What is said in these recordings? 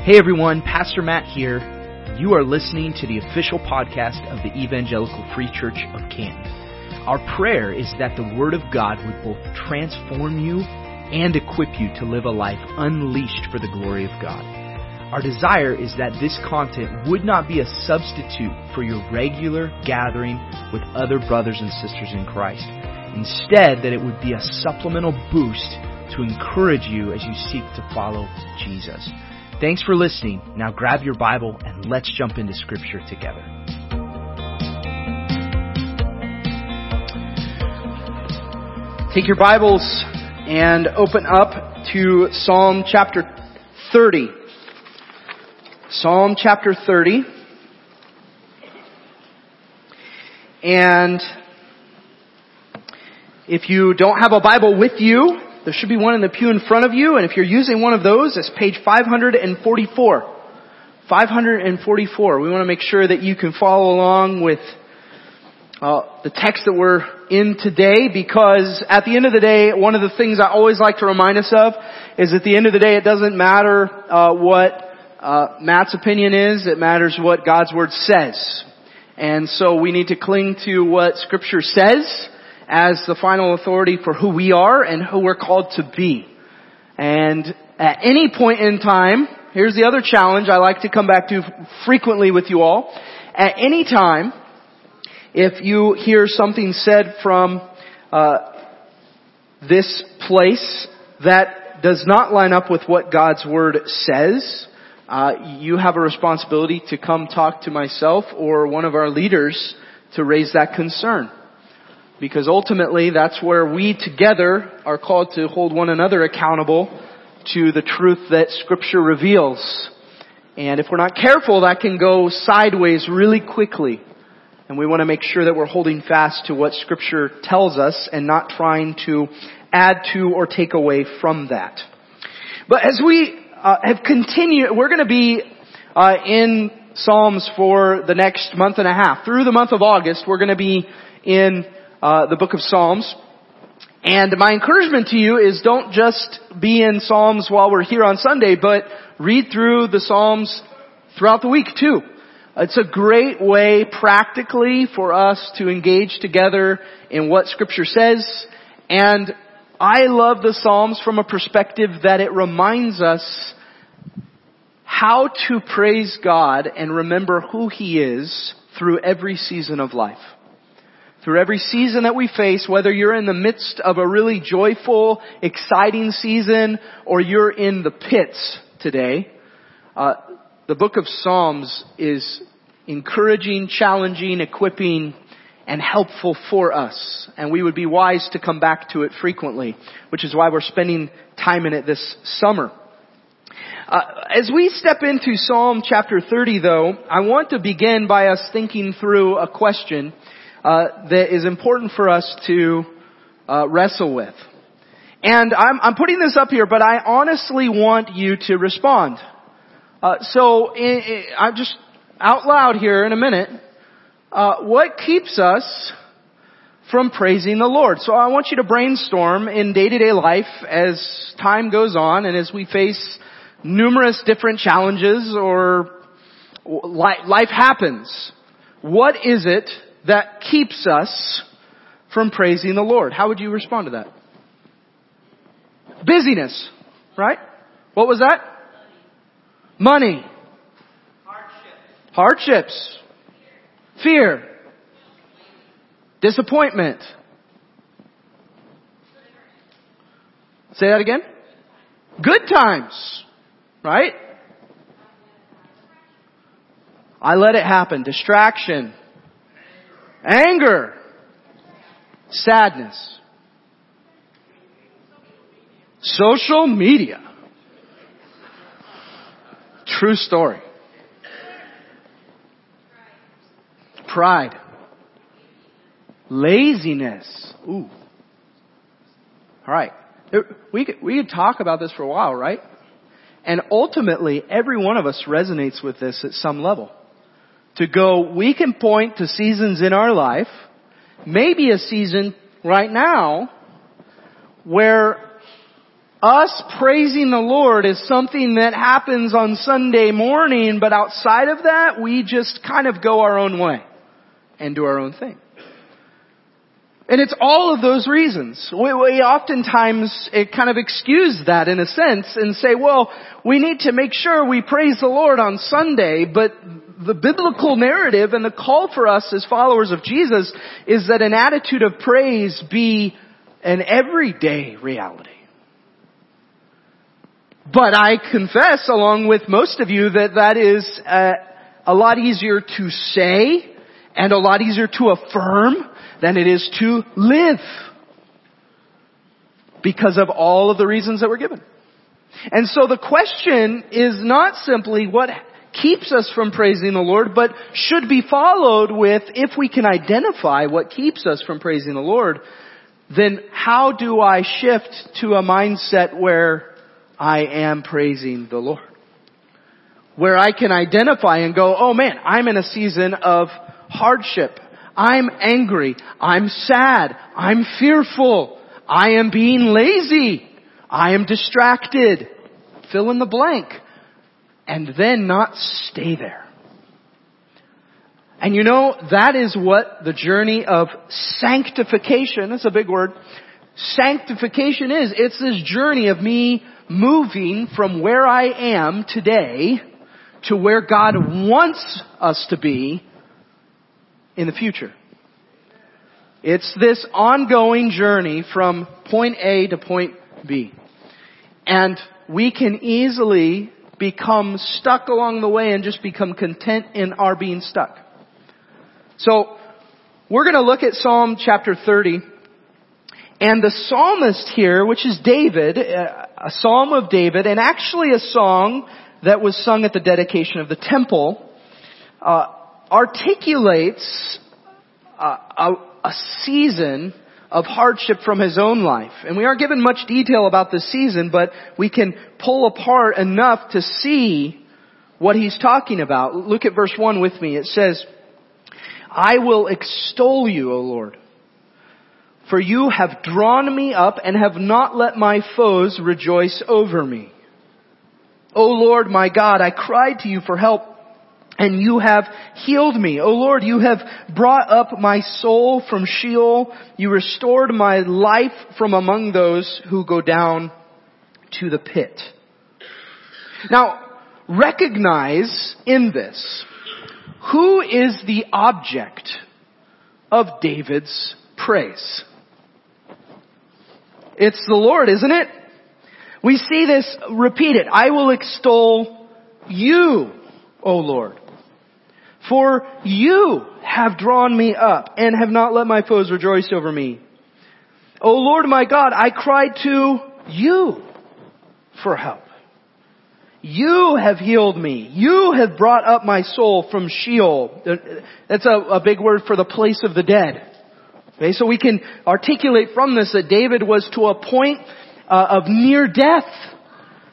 Hey everyone, Pastor Matt here. You are listening to the official podcast of the Evangelical Free Church of Canton. Our prayer is that the Word of God would both transform you and equip you to live a life unleashed for the glory of God. Our desire is that this content would not be a substitute for your regular gathering with other brothers and sisters in Christ. Instead, that it would be a supplemental boost to encourage you as you seek to follow Jesus. Thanks for listening. Now grab your Bible and let's jump into Scripture together. Take your Bibles and open up to Psalm chapter 30. Psalm chapter 30. And if you don't have a Bible with you, there should be one in the pew in front of you, and if you're using one of those, it's page 544. 544. We want to make sure that you can follow along with the text that we're in today, because at the end of the day, one of the things I always like to remind us of is at the end of the day, it doesn't matter what Matt's opinion is. It matters what God's Word says. And so we need to cling to what Scripture says as the final authority for who we are and who we're called to be. And at any point in time, here's the other challenge I like to come back to frequently with you all. At any time, if you hear something said from this place that does not line up with what God's Word says, you have a responsibility to come talk to myself or one of our leaders to raise that concern. Because ultimately, that's where we together are called to hold one another accountable to the truth that Scripture reveals. And if we're not careful, that can go sideways really quickly. And we want to make sure that we're holding fast to what Scripture tells us and not trying to add to or take away from that. But as we have continued, we're going to be in Psalms for the next month and a half. Through the month of August, we're going to be in the book of Psalms. And my encouragement to you is don't just be in Psalms while we're here on Sunday, but read through the Psalms throughout the week too. It's a great way practically for us to engage together in what Scripture says. And I love the Psalms from a perspective that it reminds us how to praise God and remember who He is through every season of life. Through every season that we face, whether you're in the midst of a really joyful, exciting season, or you're in the pits today, the book of Psalms is encouraging, challenging, equipping, and helpful for us. And we would be wise to come back to it frequently, which is why we're spending time in it this summer. As we step into Psalm chapter 30, though, I want to begin by us thinking through a question that is important for us to wrestle with. And I'm putting this up here, but I honestly want you to respond. So I'm just out loud here in a minute. What keeps us from praising the Lord? So I want you to brainstorm in day-to-day life as time goes on and as we face numerous different challenges or life happens. What is it that keeps us from praising the Lord? How would you respond to that? Busyness, right? What was that? Money. Hardships. Fear. Disappointment. Say that again. Good times, right? I let it happen. Distraction. Anger. Sadness. Social media. True story. Pride. Laziness. Ooh. All right. We could talk about this for a while, right? And ultimately, every one of us resonates with this at some level. To go, we can point to seasons in our life, maybe a season right now, where Us praising the Lord is something that happens on Sunday morning, but outside of that, we just kind of go our own way and do our own thing. And it's all of those reasons. We oftentimes kind of excuse that in a sense and say, well, we need to make sure we praise the Lord on Sunday. But the biblical narrative and the call for us as followers of Jesus is that an attitude of praise be an everyday reality. But I confess, along with most of you, that is a lot easier to say and a lot easier to affirm than it is to live, because of all of the reasons that were given. And so the question is not simply what keeps us from praising the Lord, but should be followed with, if we can identify what keeps us from praising the Lord, then how do I shift to a mindset where I am praising the Lord? Where I can identify and go, oh man, I'm in a season of hardship. I'm angry. I'm sad. I'm fearful. I am being lazy. I am distracted. Fill in the blank. And then not stay there. And you know, that is what the journey of sanctification, that's a big word, sanctification is. It's this journey of me moving from where I am today to where God wants us to be in the future. It's this ongoing journey from point A to point B. And we can easily become stuck along the way and just become content in our being stuck. So we're going to look at Psalm chapter 30. And the psalmist here, which is David, a psalm of David, and actually a song that was sung at the dedication of the temple, articulates a season of hardship from his own life. And we aren't given much detail about this season, but we can pull apart enough to see what he's talking about. Look at verse 1 with me. It says, I will extol you, O Lord, for you have drawn me up and have not let my foes rejoice over me. O Lord, my God, I cried to you for help, and you have healed me. O Lord, you have brought up my soul from Sheol. You restored my life from among those who go down to the pit. Now, recognize in this, who is the object of David's praise? It's the Lord, isn't it? We see this repeated. I will extol you, O Lord. For you have drawn me up and have not let my foes rejoice over me. O Lord my God, I cried to you for help. You have healed me. You have brought up my soul from Sheol. That's a big word for the place of the dead. Okay, so we can articulate from this that David was to a point of near death,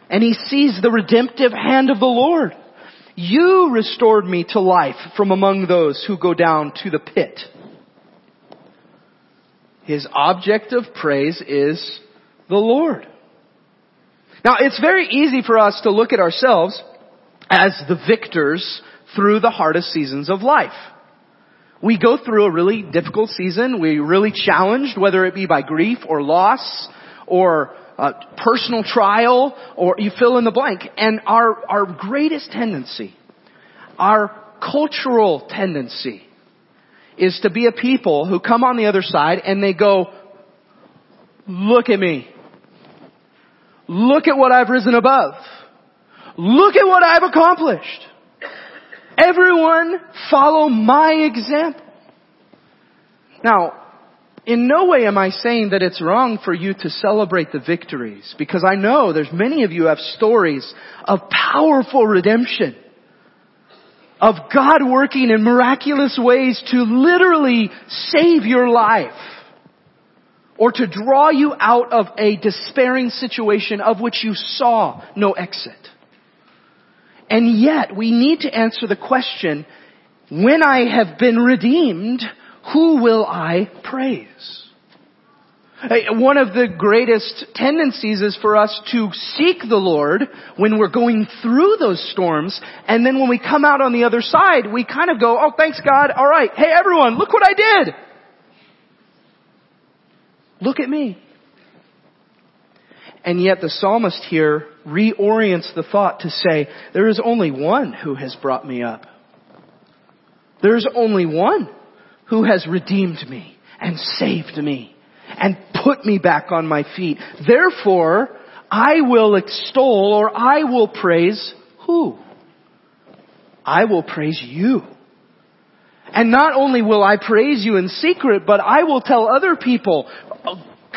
and he sees the redemptive hand of the Lord. You restored me to life from among those who go down to the pit. His object of praise is the Lord. Now, it's very easy for us to look at ourselves as the victors through the hardest seasons of life. We go through a really difficult season. We're really challenged, whether it be by grief or loss or personal trial, or you fill in the blank. And our greatest tendency, our cultural tendency, is to be a people who come on the other side and they go, look at me. Look at what I've risen above. Look at what I've accomplished. Everyone follow my example. Now, in no way am I saying that it's wrong for you to celebrate the victories, because I know there's many of you have stories of powerful redemption, of God working in miraculous ways to literally save your life or to draw you out of a despairing situation of which you saw no exit. And yet we need to answer the question, when I have been redeemed, who will I praise? One of the greatest tendencies is for us to seek the Lord when we're going through those storms. And then when we come out on the other side, we kind of go, oh, thanks God. All right. Hey, everyone, look what I did. Look at me. And yet the psalmist here reorients the thought to say, there is only one who has brought me up. There is only one who has redeemed me and saved me and put me back on my feet. Therefore, I will extol, or I will praise who? I will praise you. And not only will I praise you in secret, but I will tell other people,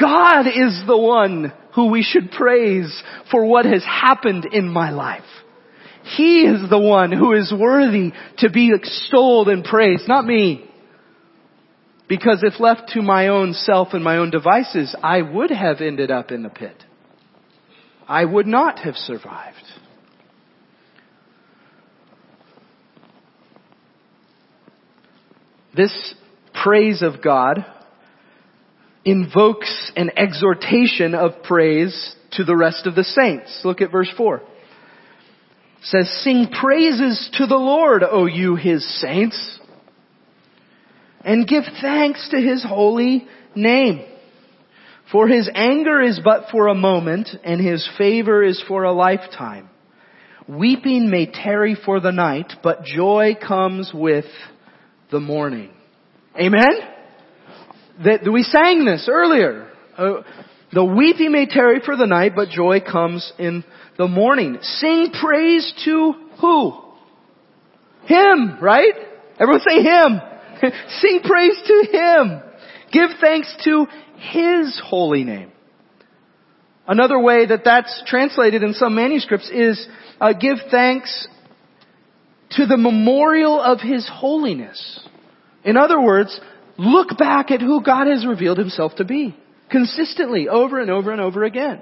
God is the one who we should praise for what has happened in my life. He is the one who is worthy to be extolled and praised, not me. Because if left to my own self and my own devices, I would have ended up in the pit. I would not have survived. This praise of God invokes an exhortation of praise to the rest of the saints. Look at verse 4. It says, sing praises to the Lord, O you his saints, and give thanks to his holy name. For his anger is but for a moment, and his favor is for a lifetime. Weeping may tarry for the night, but joy comes with the morning. Amen? That we sang this earlier. The weeping may tarry for the night, but joy comes in the morning. Sing praise to who? Him, right? Everyone say him. Sing praise to him. Give thanks to his holy name. Another way that that's translated in some manuscripts is give thanks to the memorial of his holiness. In other words, look back at who God has revealed himself to be consistently over and over and over again.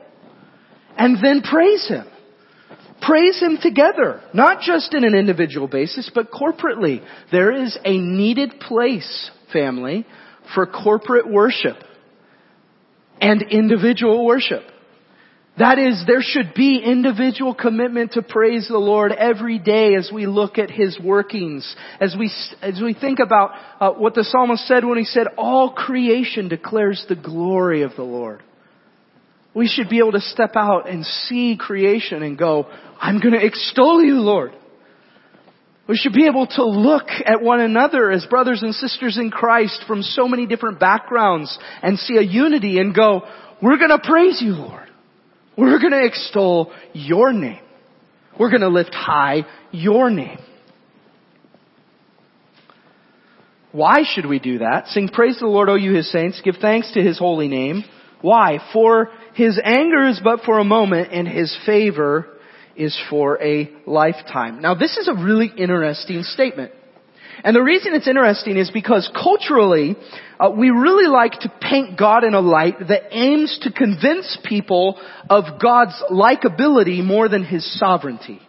And then praise him. Praise him together, not just in an individual basis, but corporately. There is a needed place, family, for corporate worship and individual worship. That is, there should be individual commitment to praise the Lord every day as we look at his workings, as we think about what the psalmist said when he said, all creation declares the glory of the Lord. We should be able to step out and see creation and go, I'm going to extol you, Lord. We should be able to look at one another as brothers and sisters in Christ from so many different backgrounds and see a unity and go, we're going to praise you, Lord. We're going to extol your name. We're going to lift high your name. Why should we do that? Sing praise to the Lord, O you his saints. Give thanks to his holy name. Why? For his anger is but for a moment, and his favor is for a lifetime. Now, this is a really interesting statement. And the reason it's interesting is because culturally, we really like to paint God in a light that aims to convince people of God's likability more than his sovereignty.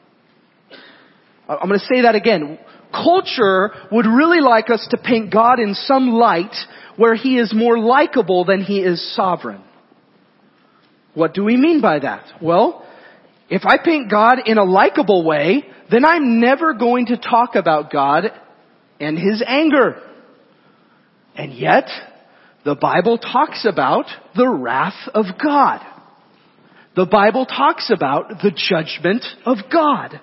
I'm going to say that again. Culture would really like us to paint God in some light where he is more likable than he is sovereign. What do we mean by that? Well, if I paint God in a likable way, then I'm never going to talk about God and his anger. And yet, the Bible talks about the wrath of God. The Bible talks about the judgment of God.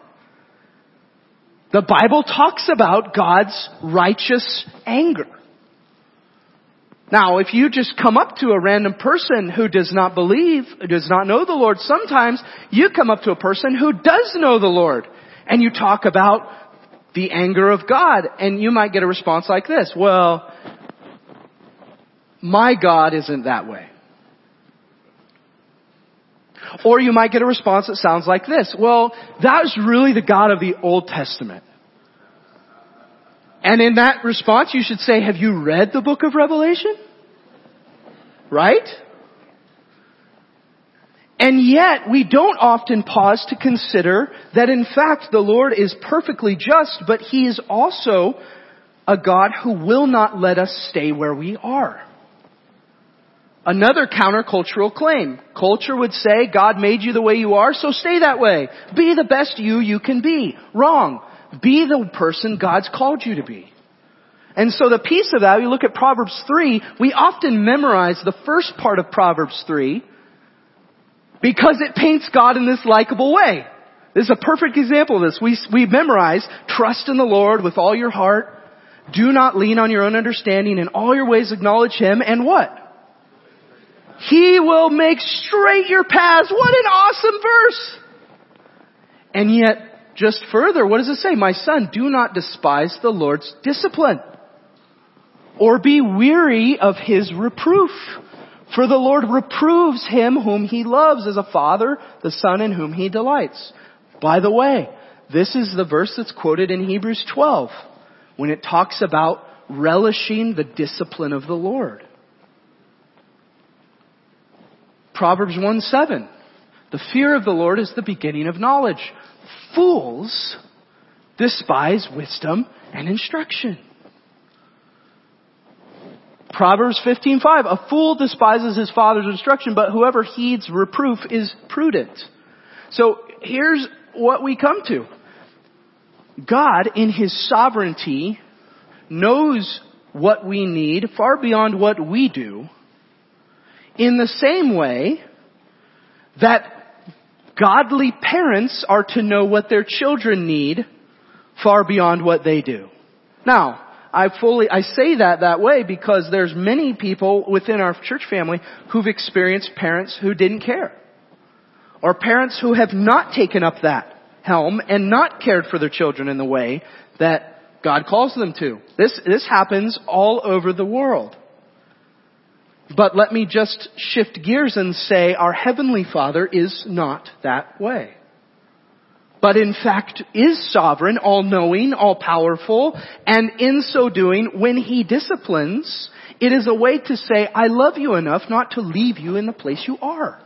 The Bible talks about God's righteous anger. Now, if you just come up to a random person who does not believe, who does not know the Lord, sometimes you come up to a person who does know the Lord and you talk about the anger of God, and you might get a response like this. Well, my God isn't that way. Or you might get a response that sounds like this. Well, that was really the God of the Old Testament. And in that response, you should say, have you read the book of Revelation? Right? And yet, we don't often pause to consider that in fact, the Lord is perfectly just, but he is also a God who will not let us stay where we are. Another countercultural claim. Culture would say, God made you the way you are, so stay that way. Be the best you can be. Wrong. Be the person God's called you to be. And so the piece of that, we look at Proverbs 3, we often memorize the first part of Proverbs 3 because it paints God in this likable way. This is a perfect example of this. We memorize, trust in the Lord with all your heart. Do not lean on your own understanding. In all your ways acknowledge Him. And what? He will make straight your paths. What an awesome verse. And yet, just further, what does it say? My son, do not despise the Lord's discipline, or be weary of His reproof. For the Lord reproves him whom He loves, as a father the son in whom He delights. By the way, this is the verse that's quoted in Hebrews 12 when it talks about relishing the discipline of the Lord. Proverbs 1:7, the fear of the Lord is the beginning of knowledge. Fools despise wisdom and instruction. Proverbs 15:5, a fool despises his father's instruction, but whoever heeds reproof is prudent. So here's what we come to. God, in His sovereignty, knows what we need far beyond what we do. In the same way that godly parents are to know what their children need far beyond what they do. Now, I say that way because there's many people within our church family who've experienced parents who didn't care, or parents who have not taken up that helm and not cared for their children in the way that God calls them to. This happens all over the world. But let me just shift gears and say our Heavenly Father is not that way, but in fact is sovereign, all-knowing, all-powerful, and in so doing, when He disciplines, it is a way to say, I love you enough not to leave you in the place you are.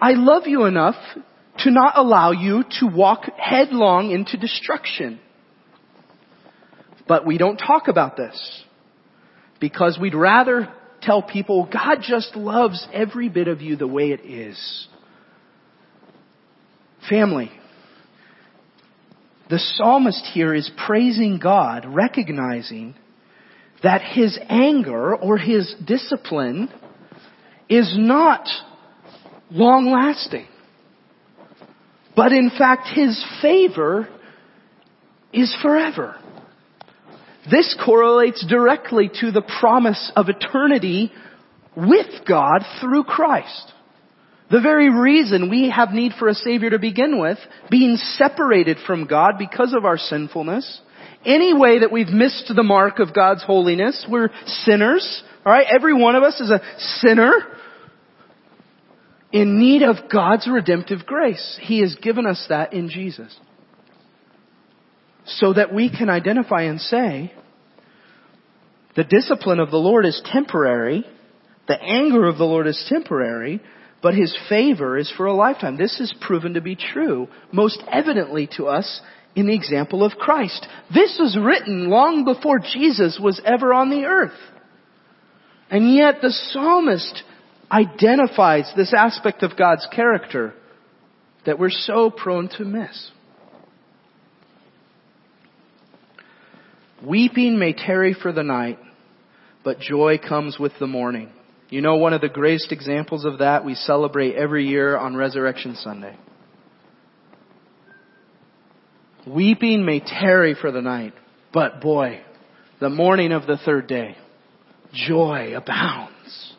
I love you enough to not allow you to walk headlong into destruction. But we don't talk about this, because we'd rather tell people, God just loves every bit of you the way it is. Family, the psalmist here is praising God, recognizing that His anger or His discipline is not long-lasting, but in fact His favor is forever. This correlates directly to the promise of eternity with God through Christ. The very reason we have need for a Savior to begin with, being separated from God because of our sinfulness, any way that we've missed the mark of God's holiness, we're sinners, all right? Every one of us is a sinner in need of God's redemptive grace. He has given us that in Jesus, so that we can identify and say, the discipline of the Lord is temporary, the anger of the Lord is temporary, but His favor is for a lifetime. This is proven to be true, most evidently to us in the example of Christ. This was written long before Jesus was ever on the earth. And yet the psalmist identifies this aspect of God's character that we're so prone to miss. Weeping may tarry for the night, but joy comes with the morning. You know, one of the greatest examples of that we celebrate every year on Resurrection Sunday. Weeping may tarry for the night, but boy, the morning of the third day, joy abounds.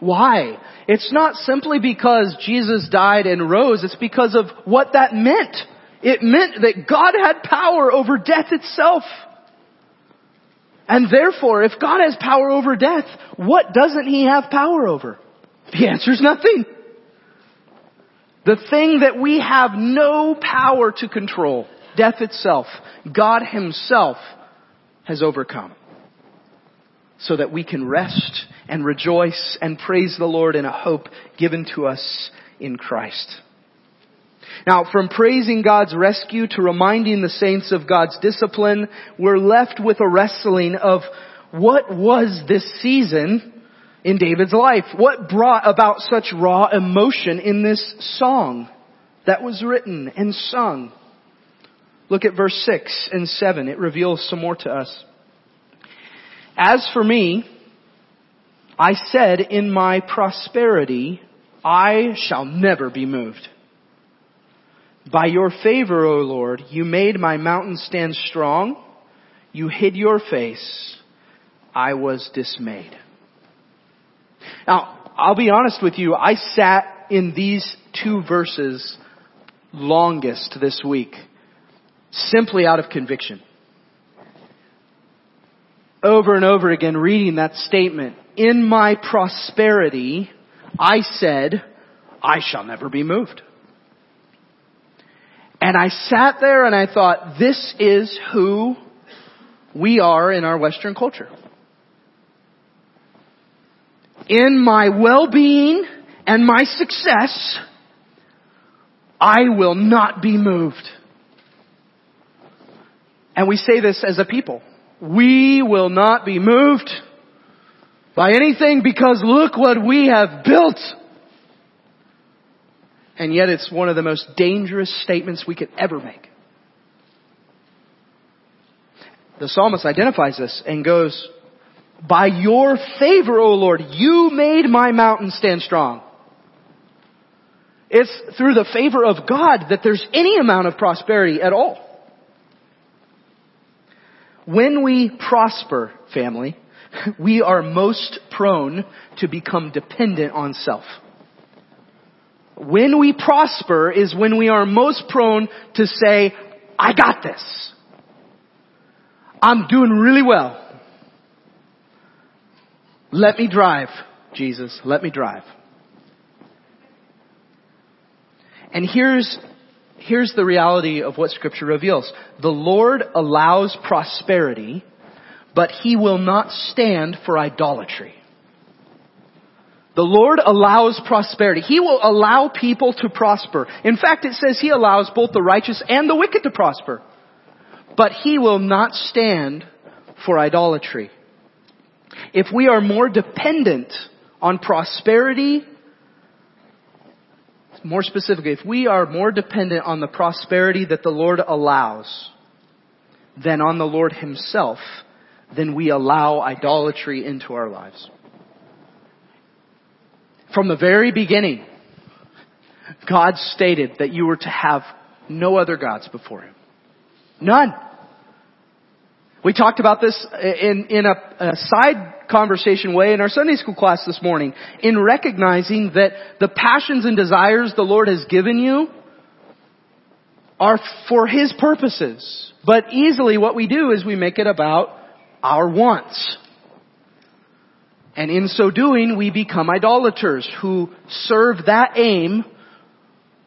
Why? It's not simply because Jesus died and rose. It's because of what that meant. It meant that God had power over death itself. And therefore, if God has power over death, what doesn't He have power over? The answer is nothing. The thing that we have no power to control, death itself, God Himself has overcome, so that we can rest and rejoice and praise the Lord in a hope given to us in Christ. Now, from praising God's rescue to reminding the saints of God's discipline, we're left with a wrestling of what was this season in David's life? What brought about such raw emotion in this song that was written and sung? Look at verse 6 and 7. It reveals some more to us. As for me, I said in my prosperity, I shall never be moved. By your favor, O Lord, you made my mountain stand strong. You hid your face. I was dismayed. Now, I'll be honest with you. I sat in these two verses longest this week, simply out of conviction. Over and over again, reading that statement, in my prosperity, I said, I shall never be moved. And I sat there and I thought, this is who we are in our Western culture. In my well-being and my success, I will not be moved. And we say this as a people. We will not be moved by anything because look what we have built. And yet it's one of the most dangerous statements we could ever make. The psalmist identifies this and goes, by your favor, O Lord, you made my mountain stand strong. It's through the favor of God that there's any amount of prosperity at all. When we prosper, family, we are most prone to become dependent on self. When we prosper is when we are most prone to say, I got this. I'm doing really well. Let me drive, Jesus. Let me drive. And here's the reality of what Scripture reveals. The Lord allows prosperity, but He will not stand for idolatry. The Lord allows prosperity. He will allow people to prosper. In fact, it says He allows both the righteous and the wicked to prosper. But He will not stand for idolatry. If we are more dependent on prosperity, more specifically, if we are more dependent on the prosperity that the Lord allows than on the Lord Himself, then we allow idolatry into our lives. From the very beginning, God stated that you were to have no other gods before Him. None. We talked about this in a side conversation way in our Sunday school class this morning, in recognizing that the passions and desires the Lord has given you are for His purposes. But easily what we do is we make it about our wants. And in so doing, we become idolaters who serve that aim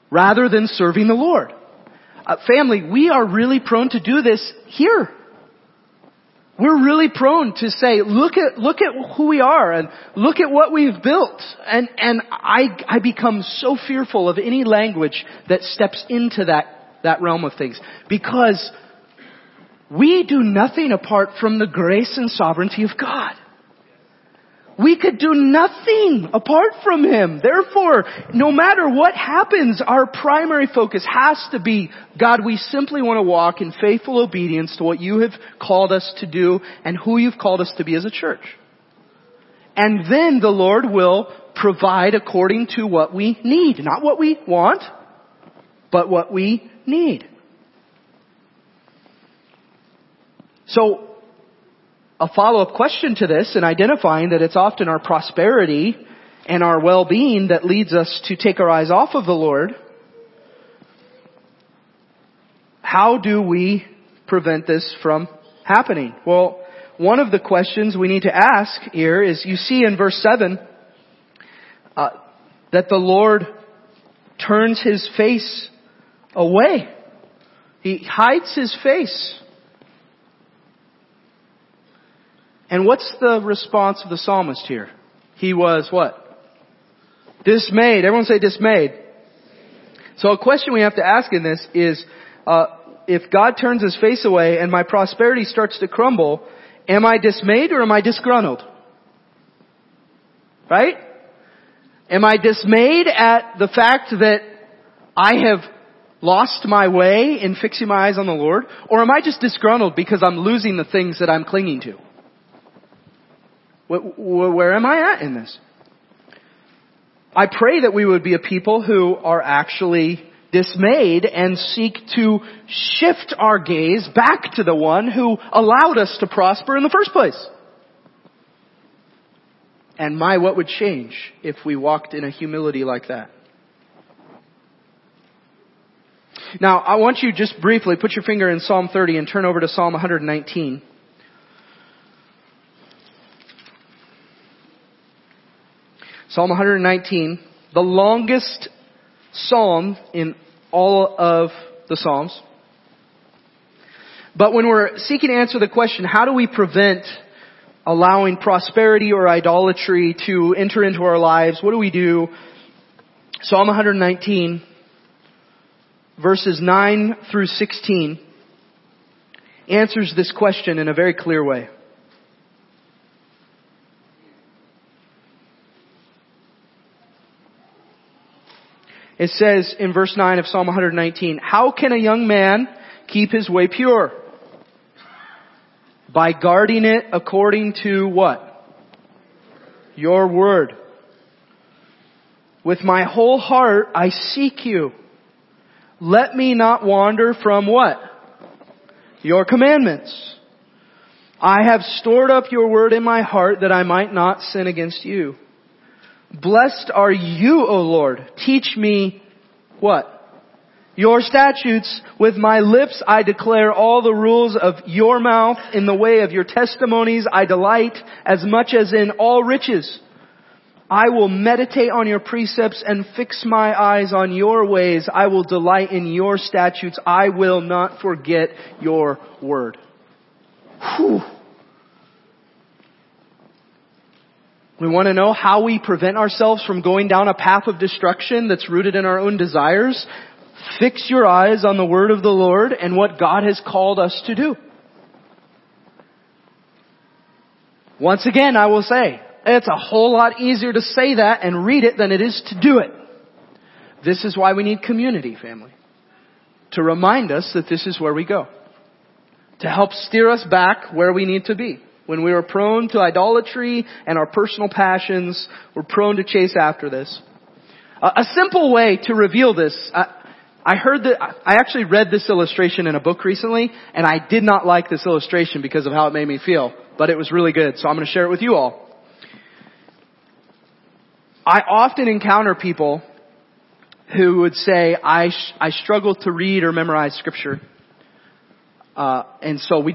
rather than serving the Lord. Family, we are really prone to do this here. We're really prone to say, look at who we are and look at what we've built. And I become so fearful of any language that steps into that realm of things, because we do nothing apart from the grace and sovereignty of God. We could do nothing apart from Him. Therefore, no matter what happens, our primary focus has to be, God, we simply want to walk in faithful obedience to what You have called us to do and who You've called us to be as a church. And then the Lord will provide according to what we need. Not what we want, but what we need. So, a follow-up question to this, in identifying that it's often our prosperity and our well-being that leads us to take our eyes off of the Lord. How do we prevent this from happening? Well, one of the questions we need to ask here is, you see in verse 7 that the Lord turns His face away. He hides His face. And what's the response of the psalmist here? He was what? Dismayed. Everyone say dismayed. So a question we have to ask in this is, if God turns His face away and my prosperity starts to crumble, am I dismayed or am I disgruntled? Right? Am I dismayed at the fact that I have lost my way in fixing my eyes on the Lord? Or am I just disgruntled because I'm losing the things that I'm clinging to? Where am I at in this? I pray that we would be a people who are actually dismayed and seek to shift our gaze back to the one who allowed us to prosper in the first place. And my, what would change if we walked in a humility like that? Now, I want you just briefly, put your finger in Psalm 30 and turn over to Psalm 119. Psalm 119, the longest psalm in all of the Psalms. But when we're seeking to answer the question, how do we prevent allowing prosperity or idolatry to enter into our lives? What do we do? Psalm 119, verses 9 through 16, answers this question in a very clear way. It says in verse 9 of Psalm 119, how can a young man keep his way pure? By guarding it according to what? Your word. With my whole heart I seek you. Let me not wander from what? Your commandments. I have stored up your word in my heart that I might not sin against you. Blessed are you, O Lord. Teach me what? Your statutes. With my lips I declare all the rules of your mouth. In the way of your testimonies I delight as much as in all riches. I will meditate on your precepts and fix my eyes on your ways. I will delight in your statutes. I will not forget your word. Whew. We want to know how we prevent ourselves from going down a path of destruction that's rooted in our own desires. Fix your eyes on the word of the Lord and what God has called us to do. Once again, I will say, it's a whole lot easier to say that and read it than it is to do it. This is why we need community, family. To remind us that this is where we go. To help steer us back where we need to be. When we are prone to idolatry and our personal passions, we're prone to chase after this. A simple way to reveal this, I actually read this illustration in a book recently, and I did not like this illustration because of how it made me feel, but it was really good, so I'm going to share it with you all. I often encounter people who would say, I struggle to read or memorize scripture. And so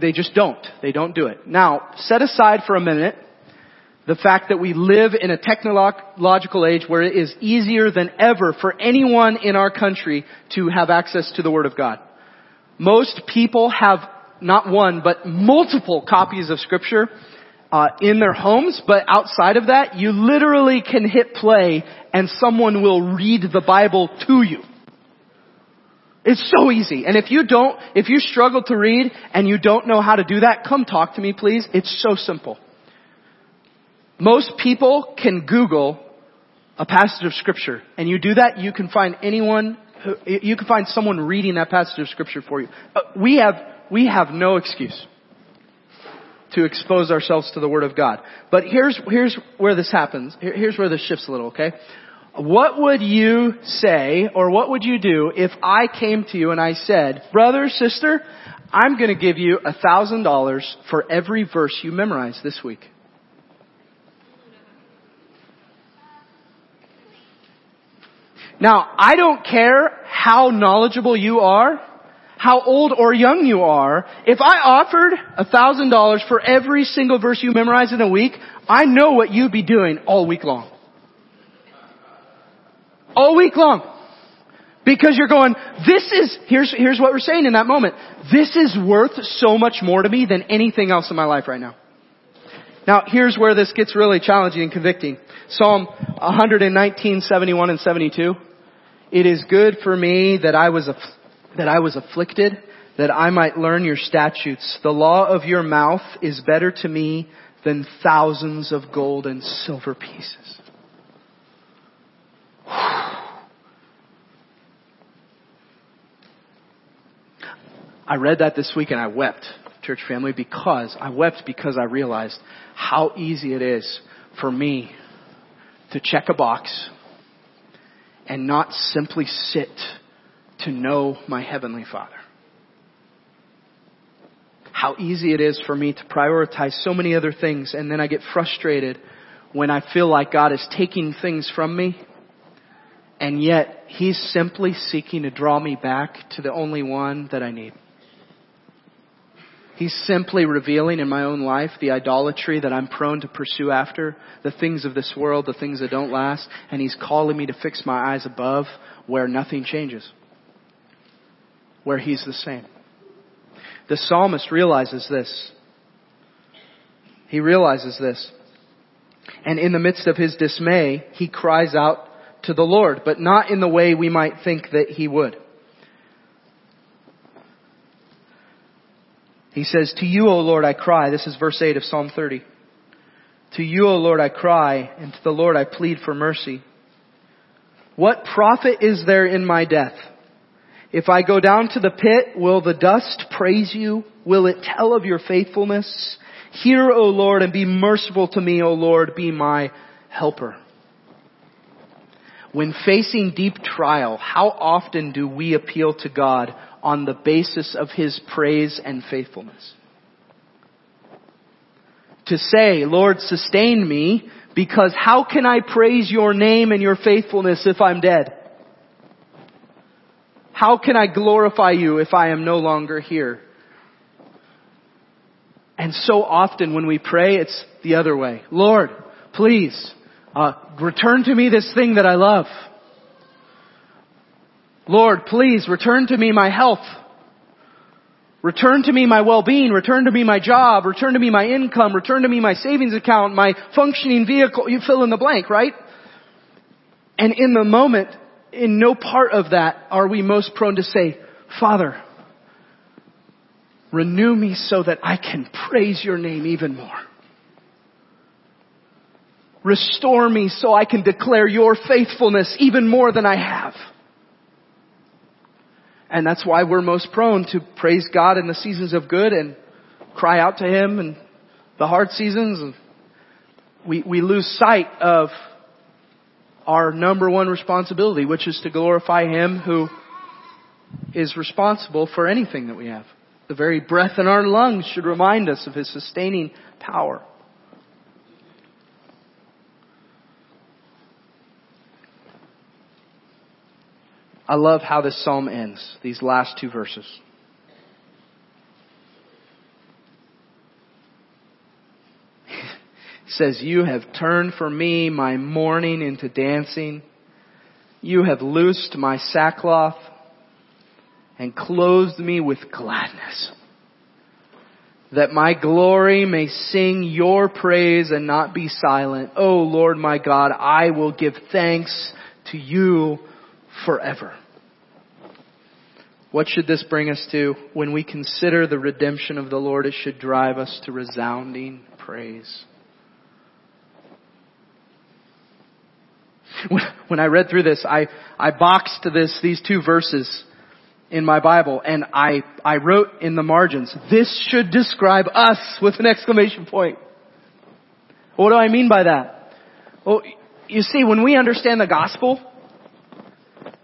they just don't. They don't do it. Now, set aside for a minute the fact that we live in a technological age where it is easier than ever for anyone in our country to have access to the Word of God. Most people have not one, but multiple copies of Scripture in their homes. But outside of that, you literally can hit play and someone will read the Bible to you. It's so easy. And if you struggle to read and you don't know how to do that, come talk to me, please. It's so simple. Most people can Google a passage of Scripture. And you do that, you can find you can find someone reading that passage of Scripture for you. We have no excuse to expose ourselves to the Word of God. But here's where this happens. Here's where this shifts a little, okay? What would you say, or what would you do if I came to you and I said, brother, sister, I'm going to give you $1,000 for every verse you memorize this week? Now, I don't care how knowledgeable you are, how old or young you are. If I offered $1,000 for every single verse you memorize in a week, I know what you'd be doing all week long. All week long. Because you're going, here's what we're saying in that moment. This is worth so much more to me than anything else in my life right now. Now, here's where this gets really challenging and convicting. Psalm 119, 71 and 72. It is good for me that I was afflicted, that I might learn your statutes. The law of your mouth is better to me than thousands of gold and silver pieces. I read that this week and I wept, church family, because I realized how easy it is for me to check a box and not simply sit to know my Heavenly Father. How easy it is for me to prioritize so many other things, and then I get frustrated when I feel like God is taking things from me, and yet He's simply seeking to draw me back to the only one that I need. He's simply revealing in my own life the idolatry that I'm prone to pursue after, the things of this world, the things that don't last, and He's calling me to fix my eyes above where nothing changes, where He's the same. The psalmist realizes this. He realizes this. And in the midst of his dismay, he cries out to the Lord, but not in the way we might think that he would. He says, "To you, O Lord, I cry." This is verse 8 of Psalm 30. "To you, O Lord, I cry, and to the Lord I plead for mercy. What profit is there in my death? If I go down to the pit, will the dust praise you? Will it tell of your faithfulness? Hear, O Lord, and be merciful to me, O Lord, be my helper." When facing deep trial, how often do we appeal to God on the basis of His praise and faithfulness? To say, "Lord, sustain me, because how can I praise your name and your faithfulness if I'm dead? How can I glorify you if I am no longer here?" And so often when we pray, it's the other way. "Lord, please, return to me this thing that I love. Lord, please return to me my health. Return to me my well-being. Return to me my job. Return to me my income. Return to me my savings account, my functioning vehicle." You fill in the blank, right? And in the moment, in no part of that are we most prone to say, "Father, renew me so that I can praise your name even more. Restore me so I can declare your faithfulness even more than I have." And that's why we're most prone to praise God in the seasons of good and cry out to Him in the hard seasons. And we lose sight of our number one responsibility, which is to glorify Him who is responsible for anything that we have. The very breath in our lungs should remind us of His sustaining power. I love how this psalm ends, these last two verses. It says, "You have turned for me my mourning into dancing. You have loosed my sackcloth and clothed me with gladness, that my glory may sing your praise and not be silent. O Lord my God, I will give thanks to you forever." What should this bring us to? When we consider the redemption of the Lord, it should drive us to resounding praise. When I read through this, I boxed these two verses in my Bible, and I wrote in the margins, "This should describe us," with an exclamation point. What do I mean by that? Well, you see, when we understand the gospel,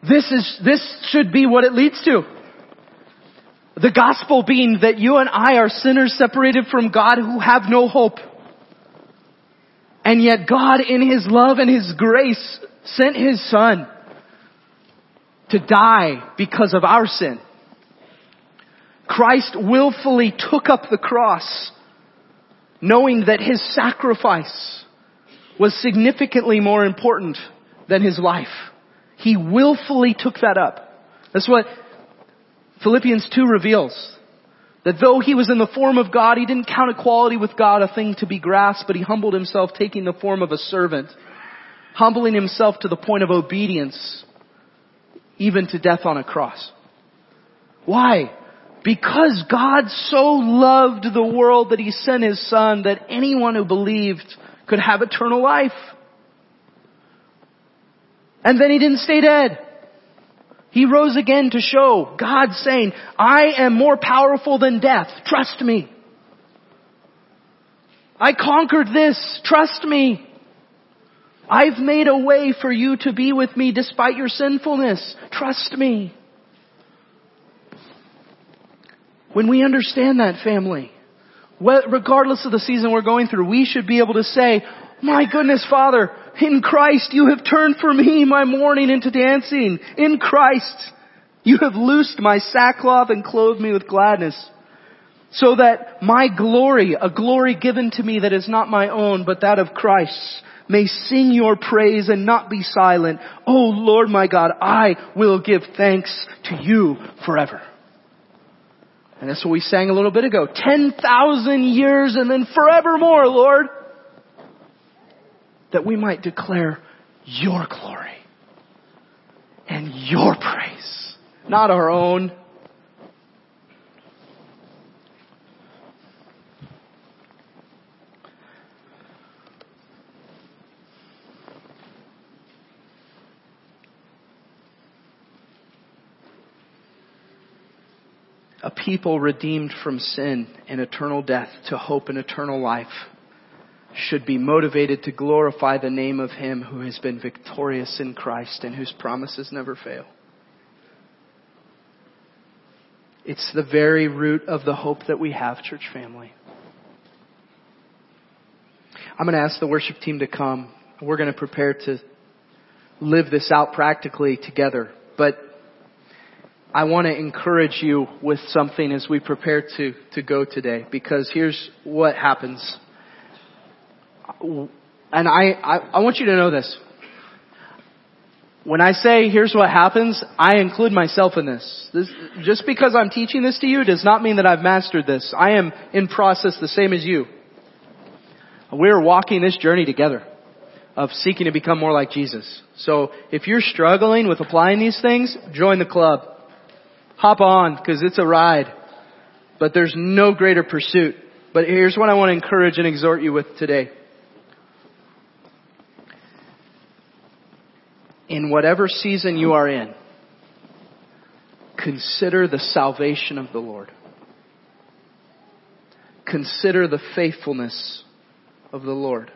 this should be what it leads to. The gospel being that you and I are sinners separated from God who have no hope. And yet God, in His love and His grace, sent His Son to die because of our sin. Christ willfully took up the cross, knowing that His sacrifice was significantly more important than His life. He willfully took that up. That's what Philippians 2 reveals. That though He was in the form of God, He didn't count equality with God a thing to be grasped, but He humbled Himself, taking the form of a servant, humbling Himself to the point of obedience, even to death on a cross. Why? Because God so loved the world that he sent his son, that anyone who believed could have eternal life. And then he didn't stay dead. He rose again to show God saying, I am more powerful than death. Trust me. I conquered this. Trust me. I've made a way for you to be with me despite your sinfulness. Trust me. When we understand that, family, regardless of the season we're going through, we should be able to say, my goodness, Father, in Christ you have turned for me my mourning into dancing. In Christ you have loosed my sackcloth and clothed me with gladness, so that my glory, a glory given to me that is not my own, but that of Christ, may sing your praise and not be silent. Oh Lord my God, I will give thanks to you forever. And that's what we sang a little bit ago. 10,000 years and then forevermore, Lord. That we might declare your glory and your praise. Not our own. A people redeemed from sin and eternal death to hope and eternal life should be motivated to glorify the name of him who has been victorious in Christ and whose promises never fail. It's the very root of the hope that we have, church family. I'm going to ask the worship team to come. We're going to prepare to live this out practically together. But I want to encourage you with something as we prepare to go today, because here's what happens. And I want you to know this. When I say here's what happens, I include myself in this. Just because I'm teaching this to you does not mean that I've mastered this. I am in process the same as you. We're walking this journey together of seeking to become more like Jesus. So if you're struggling with applying these things, join the club. Hop on, because it's a ride. But there's no greater pursuit. But here's what I want to encourage and exhort you with today. In whatever season you are in, consider the salvation of the Lord. Consider the faithfulness of the Lord.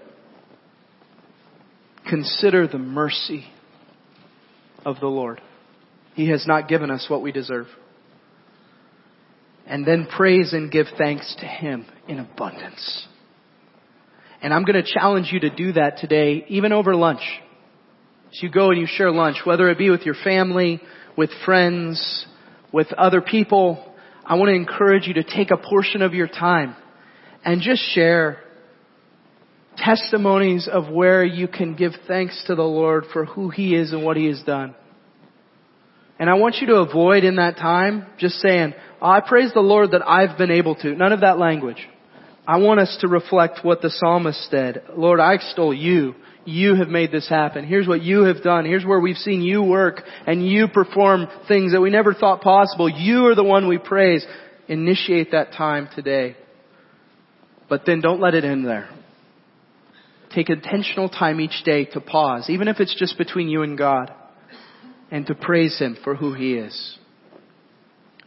Consider the mercy of the Lord. He has not given us what we deserve. And then praise and give thanks to him in abundance. And I'm going to challenge you to do that today, even over lunch. As you go and you share lunch, whether it be with your family, with friends, with other people, I want to encourage you to take a portion of your time and just share testimonies of where you can give thanks to the Lord for who he is and what he has done. And I want you to avoid in that time just saying, oh, I praise the Lord that I've been able to. None of that language. I want us to reflect what the psalmist said. Lord, I extol you. You have made this happen. Here's what you have done. Here's where we've seen you work and you perform things that we never thought possible. You are the one we praise. Initiate that time today. But then don't let it end there. Take intentional time each day to pause, even if it's just between you and God, and to praise him for who he is.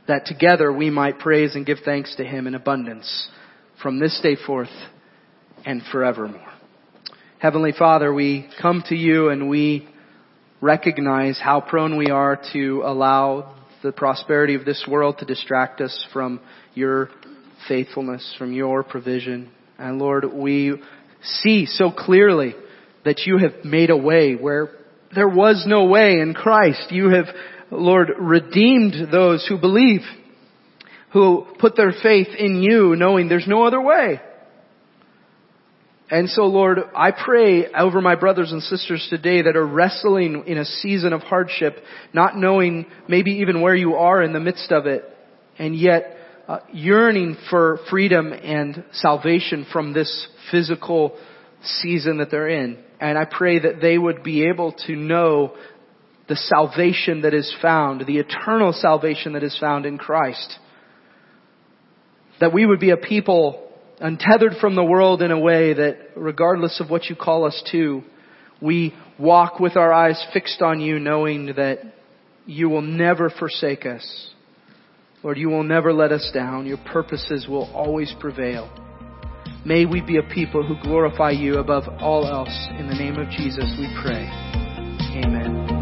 That together we might praise and give thanks to him in abundance from this day forth and forevermore. Heavenly Father, we come to you and we recognize how prone we are to allow the prosperity of this world to distract us from your faithfulness, from your provision. And Lord, we see so clearly that you have made a way where there was no way in Christ. You have, Lord, redeemed those who believe, who put their faith in you, knowing there's no other way. And so, Lord, I pray over my brothers and sisters today that are wrestling in a season of hardship, not knowing maybe even where you are in the midst of it, and yet yearning for freedom and salvation from this physical season that they're in. And I pray that they would be able to know the salvation that is found, the eternal salvation that is found in Christ. That we would be a people untethered from the world in a way that regardless of what you call us to, we walk with our eyes fixed on you, knowing that you will never forsake us. Lord, you will never let us down. Your purposes will always prevail. May we be a people who glorify you above all else. In the name of Jesus, we pray. Amen.